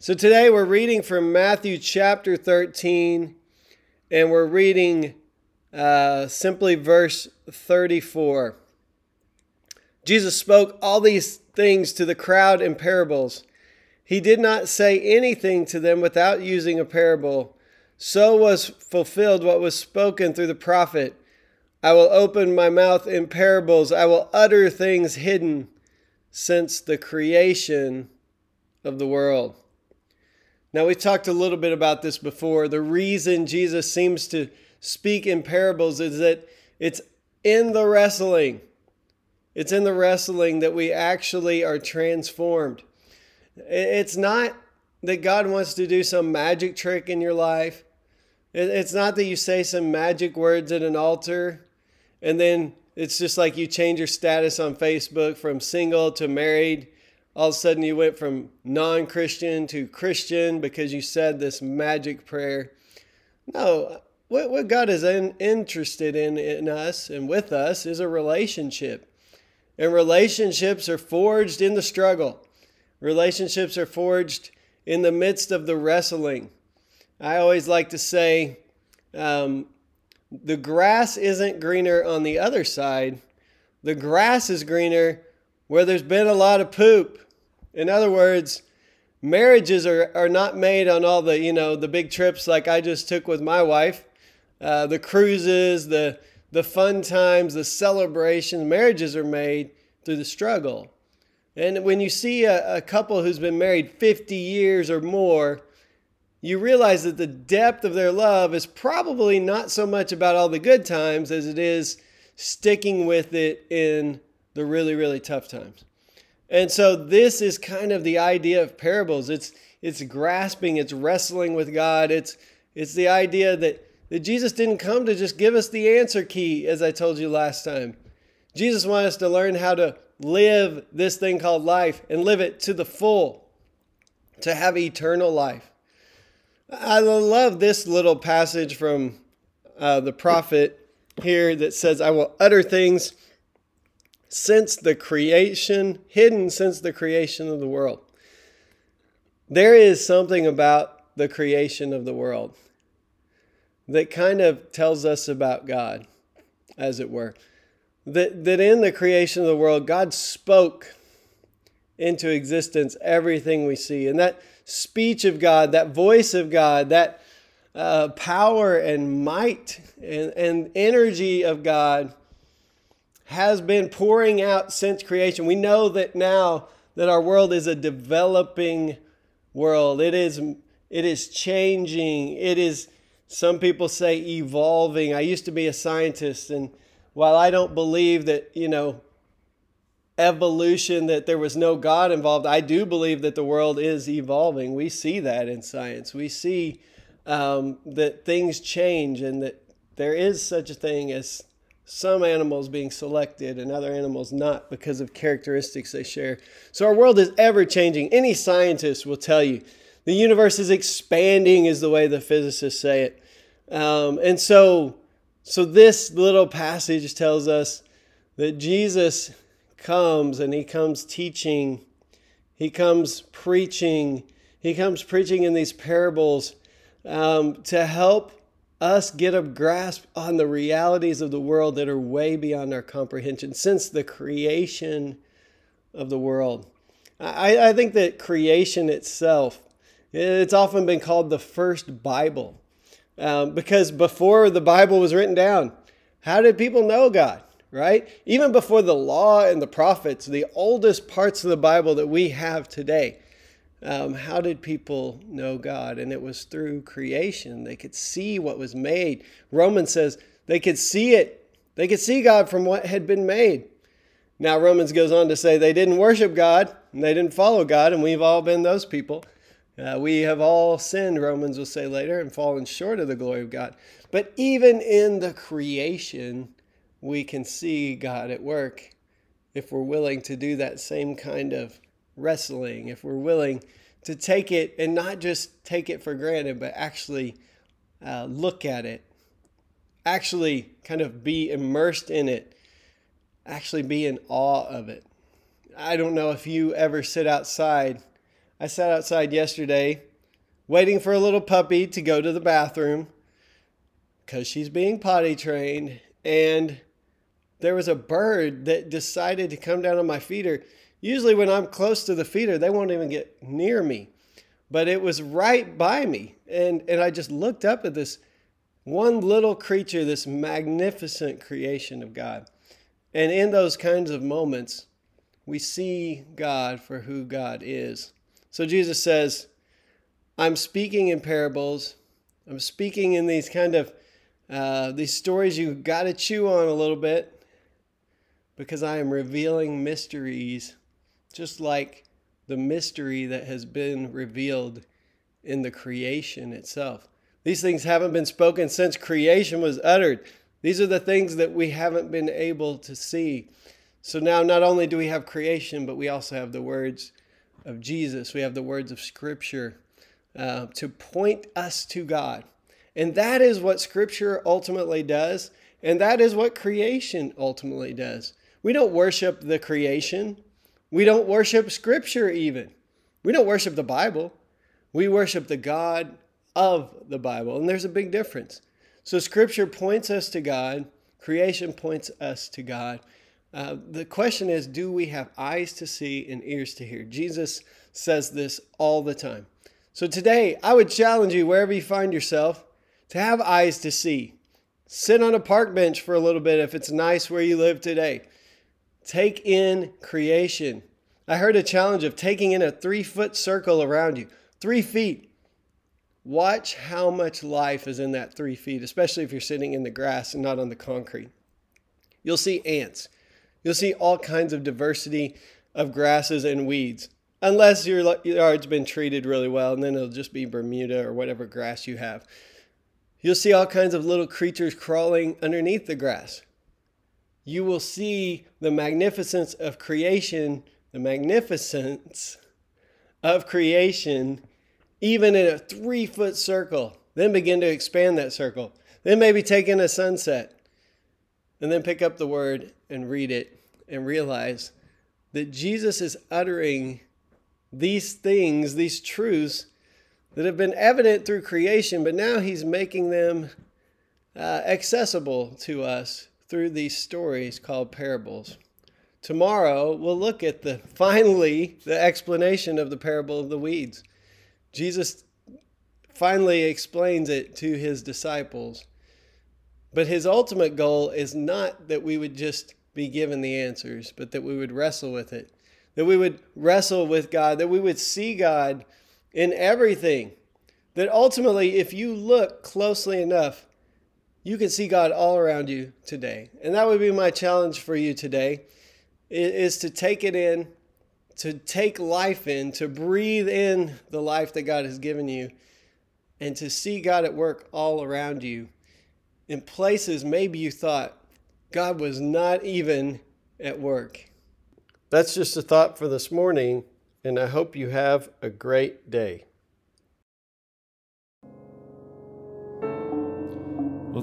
So today we're reading from Matthew chapter 13, and we're reading simply verse 34. Jesus spoke all these things to the crowd in parables. He did not say anything to them without using a parable. So was fulfilled what was spoken through the prophet. I will open my mouth in parables. I will utter things hidden since the creation of the world. Now, we talked a little bit about this before. The reason Jesus seems to speak in parables is that it's in the wrestling. It's in the wrestling that we actually are transformed. It's not that God wants to do some magic trick in your life. It's not that you say some magic words at an altar and then it's just like you change your status on Facebook from single to married. All of a sudden you went from non-Christian to Christian because you said this magic prayer. No, what God is interested in us and with us is a relationship. And relationships are forged in the struggle. Relationships are forged in the midst of the wrestling. I always like to say, the grass isn't greener on the other side. The grass is greener where there's been a lot of poop. In other words, marriages are not made on all the, the big trips like I just took with my wife, the cruises, the fun times, the celebrations. Marriages are made through the struggle. And when you see a couple who's been married 50 years or more, you realize that the depth of their love is probably not so much about all the good times as it is sticking with it in the really, really tough times. And so this is kind of the idea of parables. It's grasping, it's wrestling with God. It's the idea that Jesus didn't come to just give us the answer key, as I told you last time. Jesus wants us to learn how to live this thing called life and live it to the full, to have eternal life. I love this little passage from the prophet here that says, I will utter things hidden since the creation of the world. There is something about the creation of the world that kind of tells us about God, as it were. That in the creation of the world, God spoke into existence everything we see. And that speech of God, that voice of God, that power and might and energy of God has been pouring out since creation. We know that now that our world is a developing world. It is changing. It is, some people say, evolving. I used to be a scientist, and while I don't believe that, evolution, that there was no God involved, I do believe that the world is evolving. We see that in science. We see that things change and that there is such a thing as some animals being selected and other animals not because of characteristics they share. So our world is ever changing. Any scientist will tell you the universe is expanding is the way the physicists say it. And so this little passage tells us that Jesus comes and he comes teaching. He comes preaching. He comes preaching in these parables to help us get a grasp on the realities of the world that are way beyond our comprehension since the creation of the world. I think that creation itself, it's often been called the first Bible because before the Bible was written down, how did people know God, right? Even before the law and the prophets, the oldest parts of the Bible that we have today, how did people know God? And it was through creation. They could see what was made. Romans says they could see it. They could see God from what had been made. Now Romans goes on to say they didn't worship God and they didn't follow God, and we've all been those people. We have all sinned, Romans will say later, and fallen short of the glory of God. But even in the creation, we can see God at work if we're willing to do that same kind of wrestling, if we're willing to take it and not just take it for granted, but actually look at it, actually kind of be immersed in it, actually be in awe of it. I don't know if you ever sit outside. I sat outside yesterday waiting for a little puppy to go to the bathroom because she's being potty trained, and there was a bird that decided to come down on my feeder. Usually when I'm close to the feeder, they won't even get near me. But it was right by me. And I just looked up at this one little creature, this magnificent creation of God. And in those kinds of moments, we see God for who God is. So Jesus says, I'm speaking in parables. I'm speaking in these kind of, these stories you got to chew on a little bit, because I am revealing mysteries, just like the mystery that has been revealed in the creation itself. These things haven't been spoken since creation was uttered. These are the things that we haven't been able to see. So now not only do we have creation, but we also have the words of Jesus. We have the words of Scripture to point us to God. And that is what Scripture ultimately does. And that is what creation ultimately does. We don't worship the creation. We don't worship Scripture even. We don't worship the Bible. We worship the God of the Bible. And there's a big difference. So Scripture points us to God. Creation points us to God. The question is, do we have eyes to see and ears to hear? Jesus says this all the time. So today, I would challenge you, wherever you find yourself, to have eyes to see. Sit on a park bench for a little bit if it's nice where you live today. Take in creation. I heard a challenge of taking in a 3-foot circle around you. 3 feet. Watch how much life is in that 3 feet, especially if you're sitting in the grass and not on the concrete. You'll see ants. You'll see all kinds of diversity of grasses and weeds, unless your yard's been treated really well, and then it'll just be Bermuda or whatever grass you have. You'll see all kinds of little creatures crawling underneath the grass. You will see the magnificence of creation, even in a 3-foot circle. Then begin to expand that circle. Then maybe take in a sunset. And then pick up the word and read it and realize that Jesus is uttering these things, these truths that have been evident through creation, but now he's making them accessible to us through these stories called parables. Tomorrow, we'll look at the explanation of the parable of the weeds. Jesus finally explains it to his disciples. But his ultimate goal is not that we would just be given the answers, but that we would wrestle with it, that we would wrestle with God, that we would see God in everything, that ultimately, if you look closely enough, you can see God all around you today. And that would be my challenge for you today, is to take it in, to take life in, to breathe in the life that God has given you, and to see God at work all around you. In places maybe you thought God was not even at work. That's just a thought for this morning, and I hope you have a great day. Well,